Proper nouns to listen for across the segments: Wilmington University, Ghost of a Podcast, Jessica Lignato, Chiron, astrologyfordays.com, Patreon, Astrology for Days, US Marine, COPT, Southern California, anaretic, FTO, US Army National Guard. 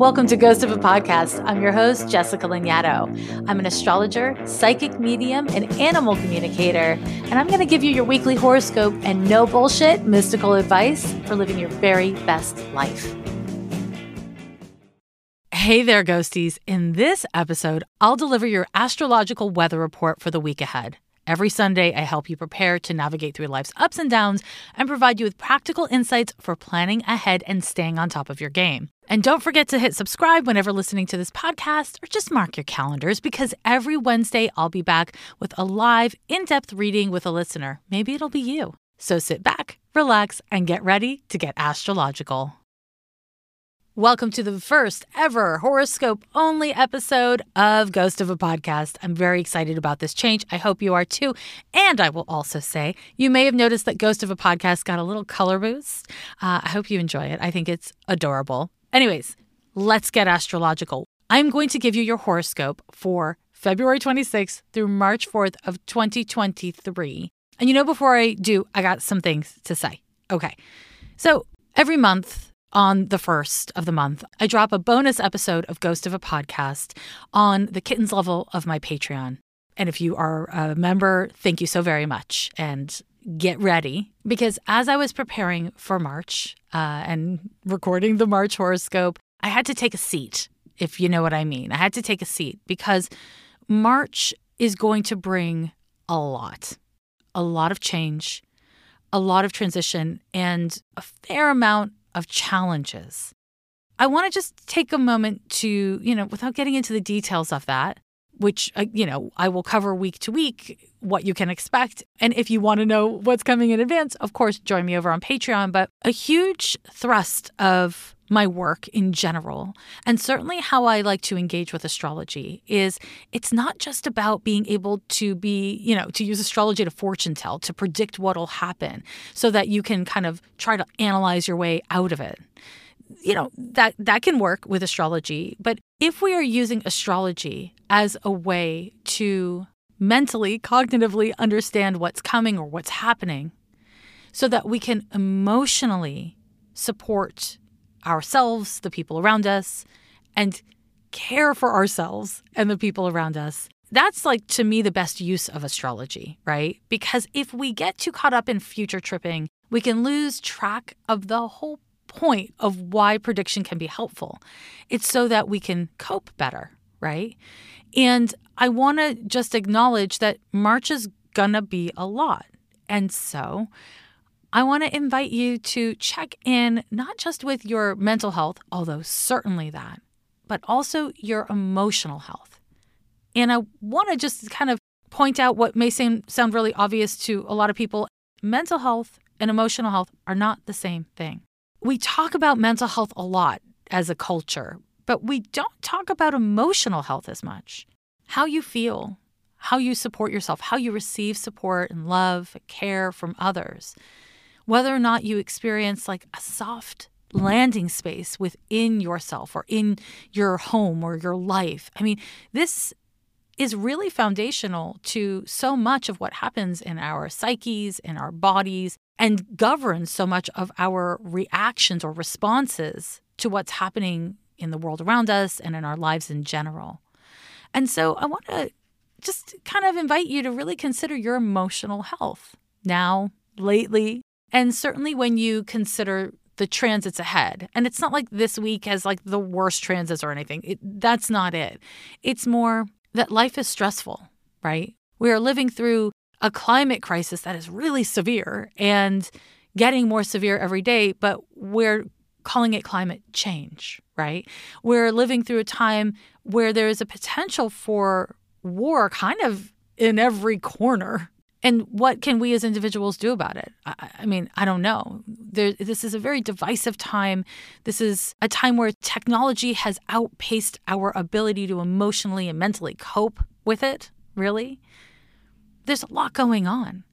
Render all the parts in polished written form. Welcome to Ghost of a Podcast. I'm your host, Jessica Lignato. I'm an astrologer, psychic medium, and animal communicator, and I'm going to give you your weekly horoscope and no bullshit mystical advice for living your very best life. Hey there, ghosties. In this episode, I'll deliver your astrological weather report for the week ahead. Every Sunday, I help you prepare to navigate through life's ups and downs and provide you with practical insights for planning ahead and staying on top of your game. And don't forget to hit subscribe whenever listening to this podcast, or just mark your calendars, because every Wednesday I'll be back with a live, in-depth reading with a listener. Maybe it'll be you. So sit back, relax, and get ready to get astrological. Welcome to the first ever horoscope-only episode of Ghost of a Podcast. I'm very excited about this change. I hope you are too. And I will also say, you may have noticed that Ghost of a Podcast got a little color boost. I hope you enjoy it. I think it's adorable. Anyways, let's get astrological. I'm going to give you your horoscope for February 26th through March 4th of 2023. And you know, before I do, I got some things to say. Okay. So every month, on the 1st of the month, I drop a bonus episode of Ghost of a Podcast on the kittens level of my Patreon. And if you are a member, thank you so very much. And get ready, because as I was preparing for March and recording the March horoscope, I had to take a seat, if you know what I mean. I had to take a seat because March is going to bring a lot of change, a lot of transition, and a fair amount of challenges. I want to just take a moment to, without getting into the details of that, which, I will cover week to week, what you can expect. And if you want to know what's coming in advance, of course, join me over on Patreon. But a huge thrust of my work in general, and certainly how I like to engage with astrology, is it's not just about being able to be, to use astrology to fortune tell, to predict what'll happen so that you can kind of try to analyze your way out of it. That can work with astrology, but if we are using astrology as a way to mentally, cognitively understand what's coming or what's happening so that we can emotionally support ourselves, the people around us, and care for ourselves and the people around us. That's like, to me, the best use of astrology, right? Because if we get too caught up in future tripping, we can lose track of the whole point of why prediction can be helpful. It's so that we can cope better, right? And I want to just acknowledge that March is gonna be a lot. And so I want to invite you to check in not just with your mental health, although certainly that, but also your emotional health. And I want to just kind of point out what may sound really obvious to a lot of people. Mental health and emotional health are not the same thing. We talk about mental health a lot as a culture, but we don't talk about emotional health as much. How you feel, how you support yourself, how you receive support and love and care from others. Whether or not you experience like a soft landing space within yourself or in your home or your life. I mean, this is really foundational to so much of what happens in our psyches, in our bodies, and governs so much of our reactions or responses to what's happening in the world around us and in our lives in general. And so I want to just kind of invite you to really consider your emotional health now, lately, and certainly when you consider the transits ahead. And it's not like this week has like the worst transits or anything. That's not it. It's more that life is stressful, right? We are living through a climate crisis that is really severe and getting more severe every day, but we're calling it climate change, right? We're living through a time where there is a potential for war kind of in every corner. And what can we as individuals do about it? I mean, I don't know. This is a very divisive time. This is a time where technology has outpaced our ability to emotionally and mentally cope with it, really. There's a lot going on.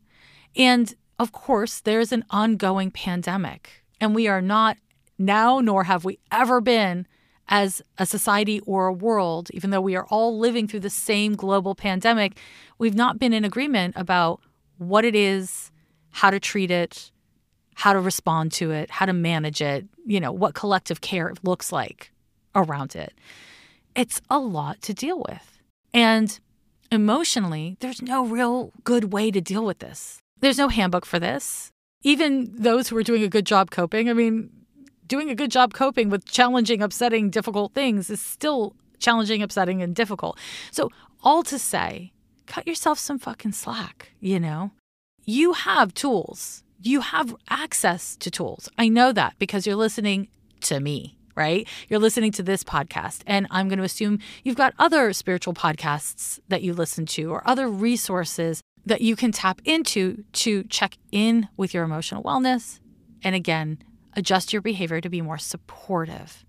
And of course, there's an ongoing pandemic. And we are not now, nor have we ever been, as a society or a world, even though we are all living through the same global pandemic, we've not been in agreement about what it is, how to treat it, how to respond to it, how to manage it, what collective care looks like around it. It's a lot to deal with. And emotionally, there's no real good way to deal with this. There's no handbook for this. Even those who are doing a good job coping, doing a good job coping with challenging, upsetting, difficult things is still challenging, upsetting, and difficult. So all to say, cut yourself some fucking slack, You have tools. You have access to tools. I know that because you're listening to me, right? You're listening to this podcast. And I'm going to assume you've got other spiritual podcasts that you listen to or other resources that you can tap into to check in with your emotional wellness. And again, adjust your behavior to be more supportive.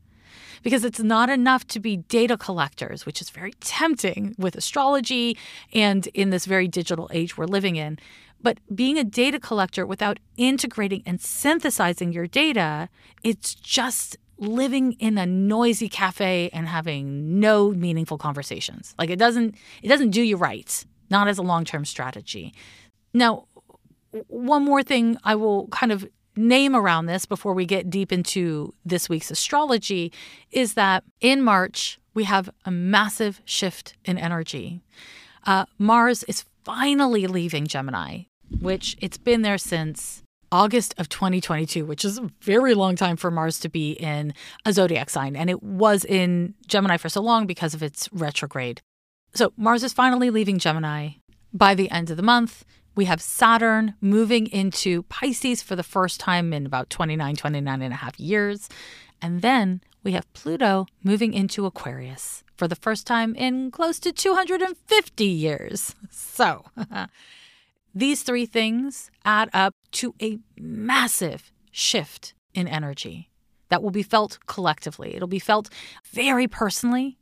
Because it's not enough to be data collectors, which is very tempting with astrology and in this very digital age we're living in. But being a data collector without integrating and synthesizing your data, it's just living in a noisy cafe and having no meaningful conversations. Like it doesn't do you right, not as a long-term strategy. Now, one more thing I will kind of name around this before we get deep into this week's astrology is that in March, we have a massive shift in energy. Mars is finally leaving Gemini, which it's been there since August of 2022, which is a very long time for Mars to be in a zodiac sign. And it was in Gemini for so long because of its retrograde. So Mars is finally leaving Gemini by the end of the month. We have Saturn moving into Pisces for the first time in about 29 and a half years. And then we have Pluto moving into Aquarius for the first time in close to 250 years. So these three things add up to a massive shift in energy that will be felt collectively. It'll be felt very personally,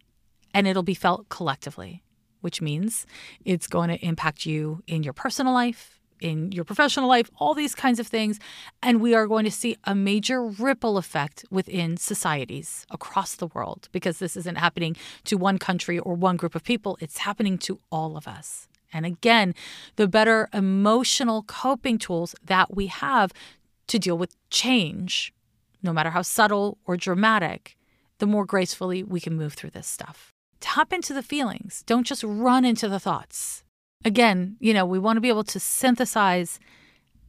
and it'll be felt collectively, which means it's going to impact you in your personal life, in your professional life, all these kinds of things. And we are going to see a major ripple effect within societies across the world, because this isn't happening to one country or one group of people. It's happening to all of us. And again, the better emotional coping tools that we have to deal with change, no matter how subtle or dramatic, the more gracefully we can move through this stuff. Tap into the feelings. Don't just run into the thoughts. Again, we want to be able to synthesize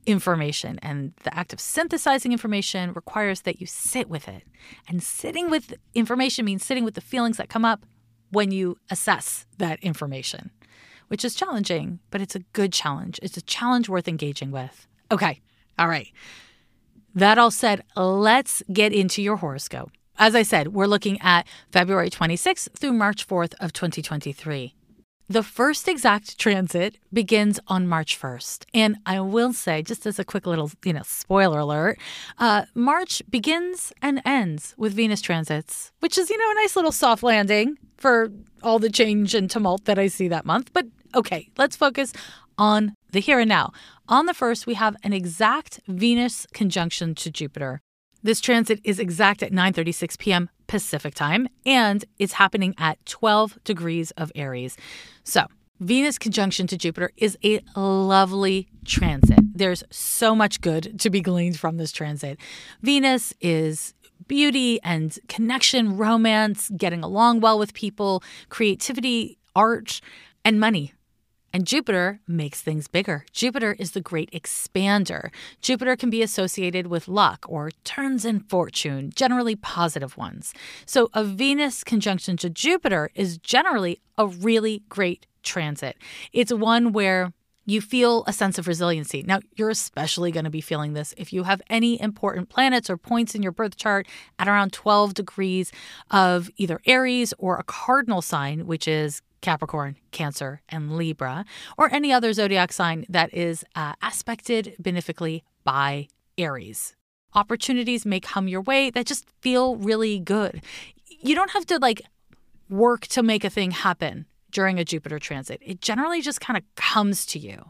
information. And the act of synthesizing information requires that you sit with it. And sitting with information means sitting with the feelings that come up when you assess that information, which is challenging, but it's a good challenge. It's a challenge worth engaging with. Okay. All right. That all said, let's get into your horoscope. As I said, we're looking at February 26th through March 4th of 2023. The first exact transit begins on March 1st. And I will say, just as a quick little, spoiler alert, March begins and ends with Venus transits, which is, a nice little soft landing for all the change and tumult that I see that month. But okay, let's focus on the here and now. On the 1st, we have an exact Venus conjunction to Jupiter. This transit is exact at 9:36 p.m. Pacific time, and it's happening at 12 degrees of Aries. So Venus conjunction to Jupiter is a lovely transit. There's so much good to be gleaned from this transit. Venus is beauty and connection, romance, getting along well with people, creativity, art, and money. And Jupiter makes things bigger. Jupiter is the great expander. Jupiter can be associated with luck or turns in fortune, generally positive ones. So a Venus conjunction to Jupiter is generally a really great transit. It's one where you feel a sense of resiliency. Now, you're especially going to be feeling this if you have any important planets or points in your birth chart at around 12 degrees of either Aries or a cardinal sign, which is Capricorn, Cancer, and Libra, or any other zodiac sign that is aspected benefically by Aries. Opportunities may come your way that just feel really good. You don't have to work to make a thing happen during a Jupiter transit. It generally just kind of comes to you.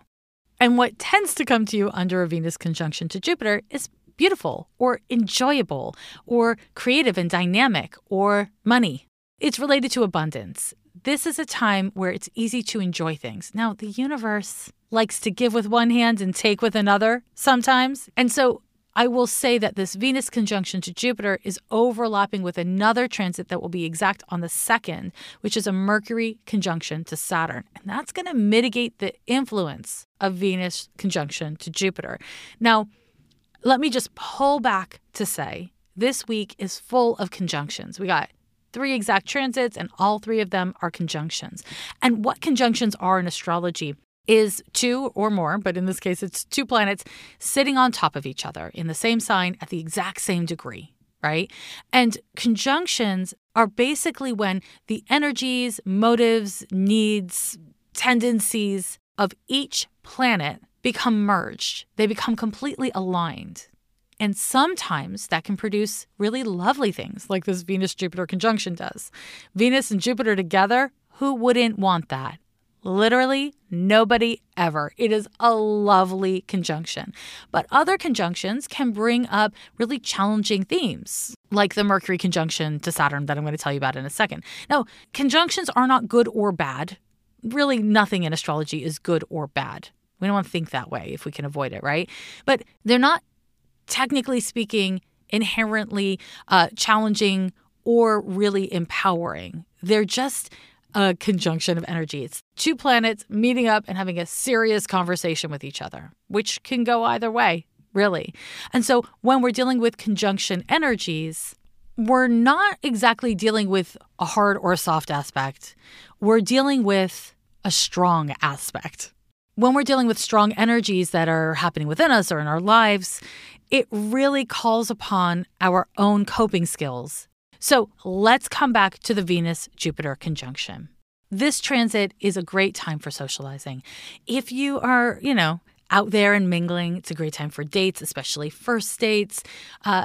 And what tends to come to you under a Venus conjunction to Jupiter is beautiful or enjoyable or creative and dynamic or money. It's related to abundance. This is a time where it's easy to enjoy things. Now, the universe likes to give with one hand and take with another sometimes. And so I will say that this Venus conjunction to Jupiter is overlapping with another transit that will be exact on the 2nd, which is a Mercury conjunction to Saturn. And that's going to mitigate the influence of Venus conjunction to Jupiter. Now, let me just pull back to say this week is full of conjunctions. We got 3 exact transits, and all 3 of them are conjunctions. And what conjunctions are in astrology is 2 or more, but in this case it's 2 planets sitting on top of each other in the same sign at the exact same degree, right? And conjunctions are basically when the energies, motives, needs, tendencies of each planet become merged. They become completely aligned. And sometimes that can produce really lovely things like this Venus-Jupiter conjunction does. Venus and Jupiter together, who wouldn't want that? Literally nobody ever. It is a lovely conjunction. But other conjunctions can bring up really challenging themes, like the Mercury conjunction to Saturn that I'm going to tell you about in a second. Now, conjunctions are not good or bad. Really, nothing in astrology is good or bad. We don't want to think that way if we can avoid it, right? But they're not, technically speaking, inherently challenging or really empowering. They're just a conjunction of energy. It's 2 planets meeting up and having a serious conversation with each other, which can go either way, really. And so when we're dealing with conjunction energies, we're not exactly dealing with a hard or a soft aspect. We're dealing with a strong aspect. When we're dealing with strong energies that are happening within us or in our lives, it really calls upon our own coping skills. So let's come back to the Venus-Jupiter conjunction. This transit is a great time for socializing. If you are, out there and mingling, it's a great time for dates, especially first dates.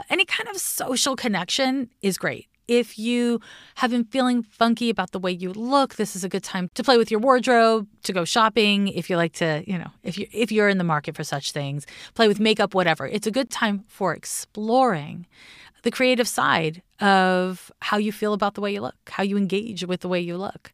Any kind of social connection is great. If you have been feeling funky about the way you look, this is a good time to play with your wardrobe, to go shopping. If you like to, if you're in the market for such things, play with makeup, whatever. It's a good time for exploring the creative side of how you feel about the way you look, how you engage with the way you look.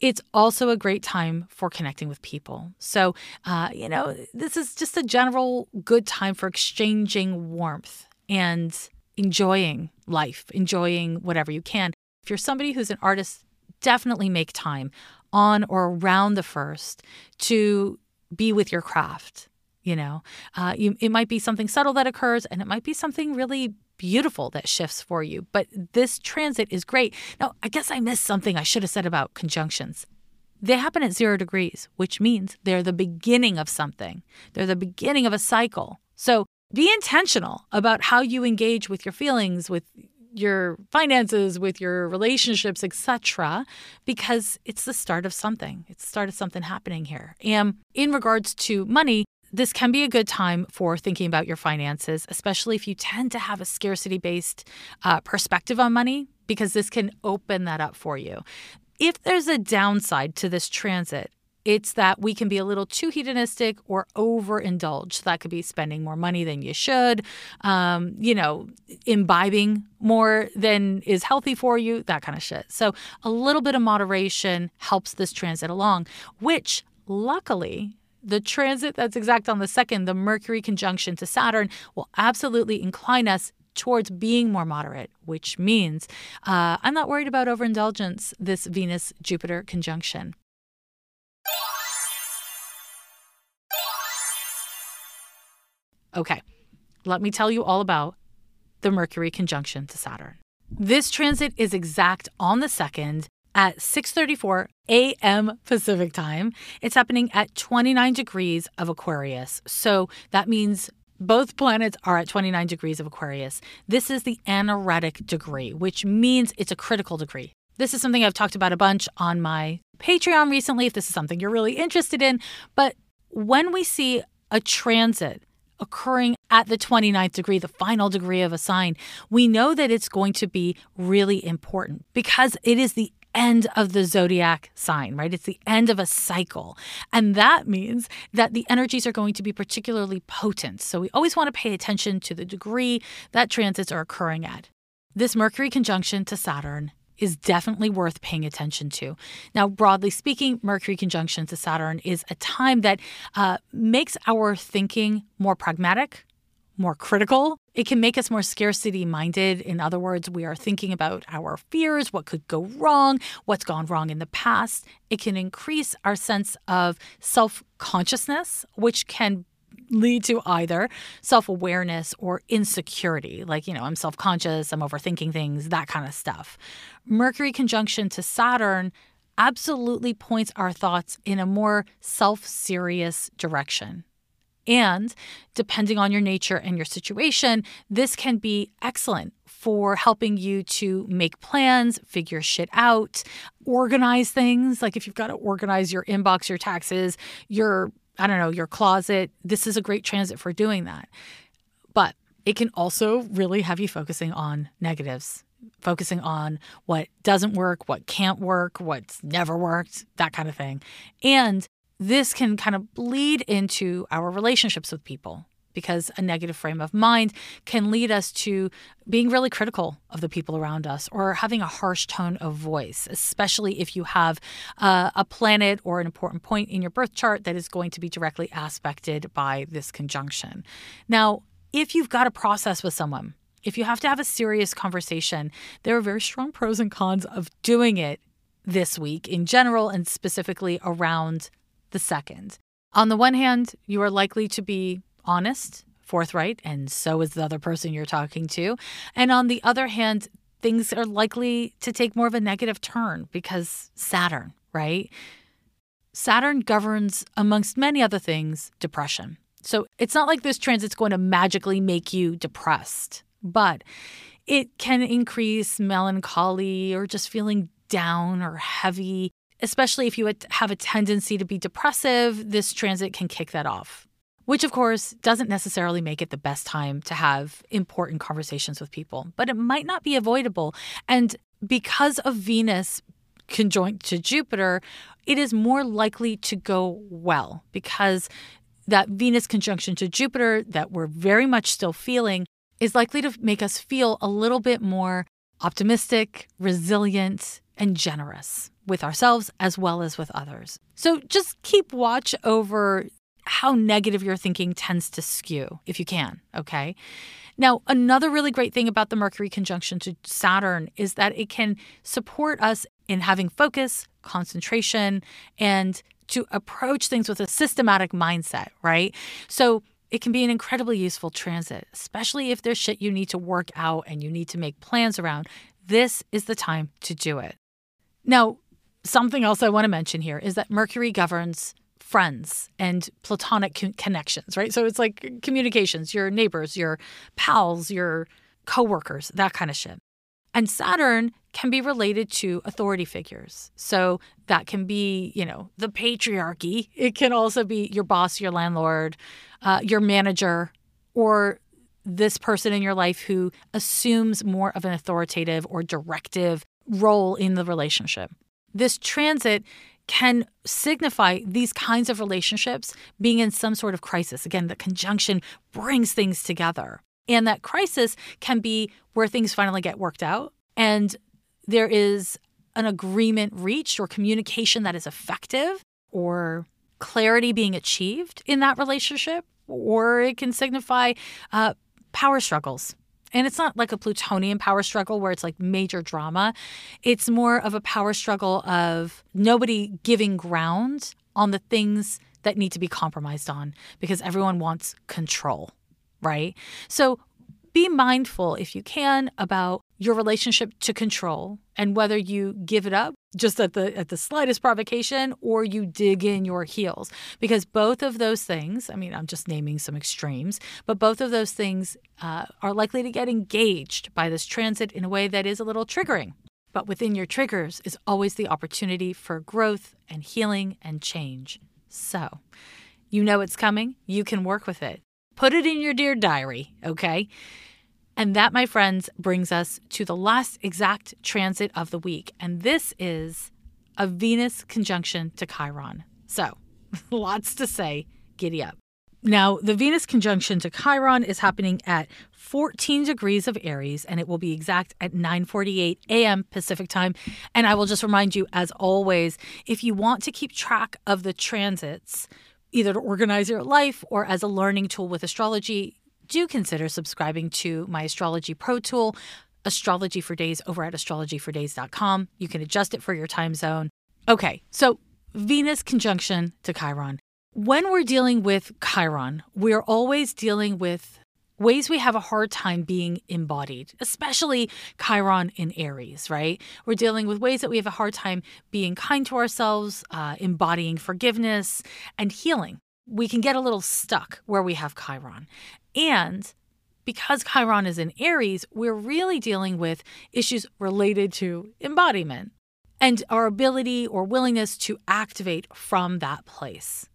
It's also a great time for connecting with people. So, this is just a general good time for exchanging warmth and enjoying life, enjoying whatever you can. If you're somebody who's an artist, definitely make time on or around the 1st to be with your craft. It might be something subtle that occurs, and it might be something really beautiful that shifts for you. But this transit is great. Now, I guess I missed something I should have said about conjunctions. They happen at 0 degrees, which means they're the beginning of something. They're the beginning of a cycle. So be intentional about how you engage with your feelings, with your finances, with your relationships, etc., because it's the start of something. It's the start of something happening here. And in regards to money, this can be a good time for thinking about your finances, especially if you tend to have a scarcity-based perspective on money, because this can open that up for you. If there's a downside to this transit, it's that we can be a little too hedonistic or overindulge. That could be spending more money than you should, imbibing more than is healthy for you, that kind of shit. So a little bit of moderation helps this transit along, which luckily the transit that's exact on the 2nd, the Mercury conjunction to Saturn, will absolutely incline us towards being more moderate, which means I'm not worried about overindulgence this Venus-Jupiter conjunction. Okay, let me tell you all about the Mercury conjunction to Saturn. This transit is exact on the 2nd at 6:34 a.m. Pacific time. It's happening at 29 degrees of Aquarius. So that means both planets are at 29 degrees of Aquarius. This is the anaretic degree, which means it's a critical degree. This is something I've talked about a bunch on my Patreon recently, if this is something you're really interested in. But when we see a transit occurring at the 29th degree, the final degree of a sign, we know that it's going to be really important because it is the end of the zodiac sign, right? It's the end of a cycle. And that means that the energies are going to be particularly potent. So we always want to pay attention to the degree that transits are occurring at. This Mercury conjunction to Saturn is definitely worth paying attention to. Now, broadly speaking, Mercury conjunction to Saturn is a time that makes our thinking more pragmatic, more critical. It can make us more scarcity-minded. In other words, we are thinking about our fears, what could go wrong, what's gone wrong in the past. It can increase our sense of self-consciousness, which can lead to either self-awareness or insecurity. Like, I'm self-conscious, I'm overthinking things, that kind of stuff. Mercury conjunction to Saturn absolutely points our thoughts in a more self-serious direction. And depending on your nature and your situation, this can be excellent for helping you to make plans, figure shit out, organize things. Like if you've got to organize your inbox, your taxes, your closet, this is a great transit for doing that. But it can also really have you focusing on negatives, focusing on what doesn't work, what can't work, what's never worked, that kind of thing. And this can kind of bleed into our relationships with people because a negative frame of mind can lead us to being really critical of the people around us or having a harsh tone of voice, especially if you have a planet or an important point in your birth chart that is going to be directly aspected by this conjunction. Now, if you've got a process with someone, if you have to have a serious conversation, there are very strong pros and cons of doing it this week in general and specifically around the second. On the one hand, you are likely to be honest, forthright, and so is the other person you're talking to. And on the other hand, things are likely to take more of a negative turn because Saturn, right? Saturn governs, amongst many other things, depression. So it's not like this transit's going to magically make you depressed, but it can increase melancholy or just feeling down or heavy. Especially if you have a tendency to be depressive, this transit can kick that off, which, of course, doesn't necessarily make it the best time to have important conversations with people. But it might not be avoidable. And because of Venus conjoint to Jupiter, it is more likely to go well because that Venus conjunction to Jupiter that we're very much still feeling is likely to make us feel a little bit more optimistic, resilient, and generous with ourselves as well as with others. So just keep watch over how negative your thinking tends to skew, if you can, okay? Now, another really great thing about the Mercury conjunction to Saturn is that it can support us in having focus, concentration, and to approach things with a systematic mindset, right? So it can be an incredibly useful transit, especially if there's shit you need to work out and you need to make plans around. This is the time to do it. Now, something else I want to mention here is that Mercury governs friends and platonic connections, right? So it's like communications, your neighbors, your pals, your coworkers, that kind of shit. And Saturn can be related to authority figures. So that can be, the patriarchy. It can also be your boss, your landlord, your manager, or this person in your life who assumes more of an authoritative or directive role in the relationship. This transit can signify these kinds of relationships being in some sort of crisis. Again, the conjunction brings things together. And that crisis can be where things finally get worked out and there is an agreement reached or communication that is effective or clarity being achieved in that relationship. Or it can signify power struggles. And it's not like a Plutonian power struggle where it's like major drama. It's more of a power struggle of nobody giving ground on the things that need to be compromised on because everyone wants control, right? So be mindful, if you can, about your relationship to control and whether you give it up just at the slightest provocation or you dig in your heels. Because both of those things, I'm just naming some extremes, but both of those things are likely to get engaged by this transit in a way that is a little triggering. But within your triggers is always the opportunity for growth and healing and change. So you know it's coming. You can work with it. Put it in your dear diary, okay? And that, my friends, brings us to the last exact transit of the week. And this is a Venus conjunction to Chiron. So lots to say. Giddy up. Now, the Venus conjunction to Chiron is happening at 14 degrees of Aries, and it will be exact at 9:48 a.m. Pacific time. And I will just remind you, as always, if you want to keep track of the transits, either to organize your life or as a learning tool with astrology, do consider subscribing to my Astrology Pro Tool, Astrology for Days, over at astrologyfordays.com. You can adjust it for your time zone. Okay, so Venus conjunction to Chiron. When we're dealing with Chiron, we're always dealing with ways we have a hard time being embodied, especially Chiron in Aries, right? We're dealing with ways that we have a hard time being kind to ourselves, embodying forgiveness and healing. We can get a little stuck where we have Chiron. And because Chiron is in Aries, we're really dealing with issues related to embodiment and our ability or willingness to activate from that place.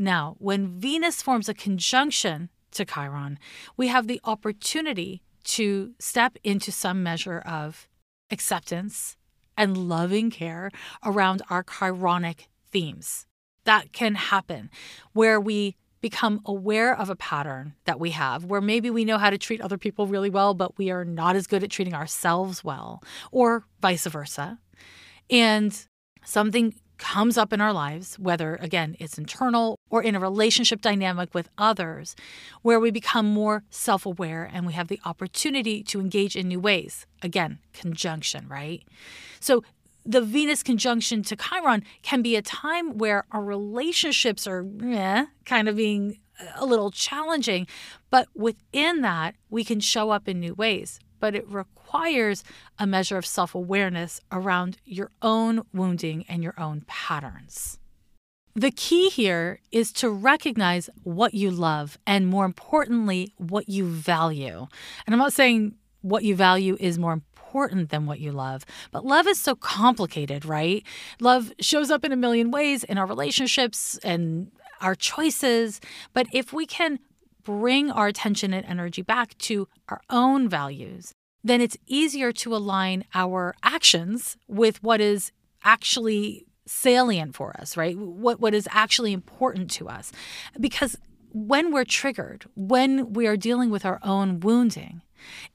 Now, when Venus forms a conjunction to Chiron, we have the opportunity to step into some measure of acceptance and loving care around our Chironic themes. That can happen where we become aware of a pattern that we have, where maybe we know how to treat other people really well, but we are not as good at treating ourselves well, or vice versa. And something comes up in our lives, whether, again, it's internal or in a relationship dynamic with others, where we become more self-aware and we have the opportunity to engage in new ways. Again, conjunction, right? So the Venus conjunction to Chiron can be a time where our relationships are kind of being a little challenging, but within that, we can show up in new ways. But it requires a measure of self-awareness around your own wounding and your own patterns. The key here is to recognize what you love and, more importantly, what you value. And I'm not saying what you value is more important than what you love, but love is so complicated, right? Love shows up in a million ways in our relationships and our choices. But if we can bring our attention and energy back to our own values, then it's easier to align our actions with what is actually salient for us, right? What is actually important to us. Because when we're triggered, when we are dealing with our own wounding,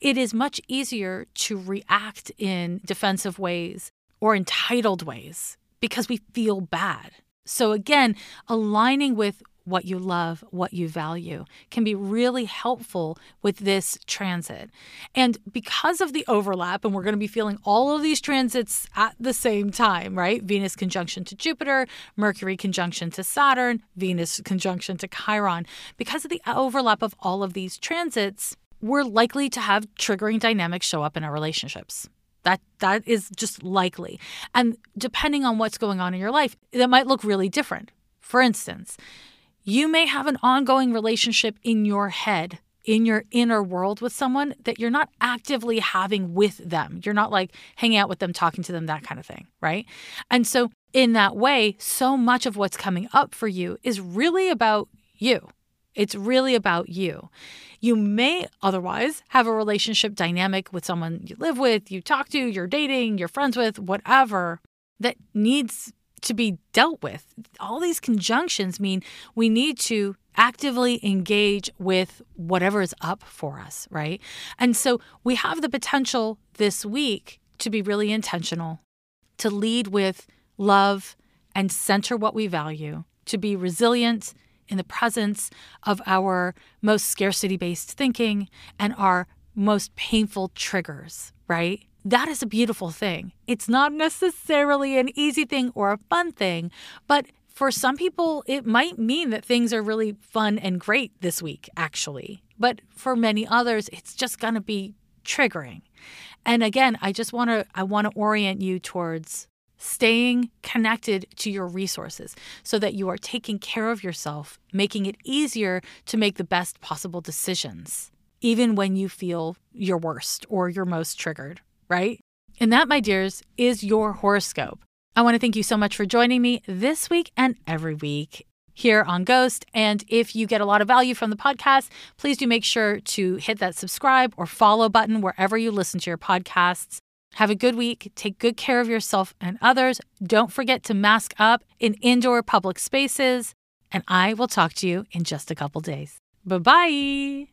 it is much easier to react in defensive ways or entitled ways because we feel bad. So again, aligning with what you love, what you value, can be really helpful with this transit. And because of the overlap, and we're going to be feeling all of these transits at the same time, right? Venus conjunction to Jupiter, Mercury conjunction to Saturn, Venus conjunction to Chiron. Because of the overlap of all of these transits, we're likely to have triggering dynamics show up in our relationships. That is just likely. And depending on what's going on in your life, that might look really different. For instance, you may have an ongoing relationship in your head, in your inner world with someone that you're not actively having with them. You're not like hanging out with them, talking to them, that kind of thing, right? And so in that way, so much of what's coming up for you is really about you. It's really about you. You may otherwise have a relationship dynamic with someone you live with, you talk to, you're dating, you're friends with, whatever, that needs to be dealt with. All these conjunctions mean we need to actively engage with whatever is up for us, right? And so we have the potential this week to be really intentional, to lead with love and center what we value, to be resilient in the presence of our most scarcity-based thinking and our most painful triggers, right? That is a beautiful thing. It's not necessarily an easy thing or a fun thing, but for some people, it might mean that things are really fun and great this week, actually. But for many others, it's just going to be triggering. And again, I want to orient you towards staying connected to your resources so that you are taking care of yourself, making it easier to make the best possible decisions, even when you feel your worst or your most triggered. Right? And that, my dears, is your horoscope. I want to thank you so much for joining me this week and every week here on Ghost. And if you get a lot of value from the podcast, please do make sure to hit that subscribe or follow button wherever you listen to your podcasts. Have a good week. Take good care of yourself and others. Don't forget to mask up in indoor public spaces. And I will talk to you in just a couple days. Bye-bye.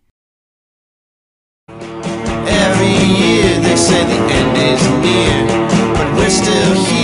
Every year they say the end is near, but we're still here.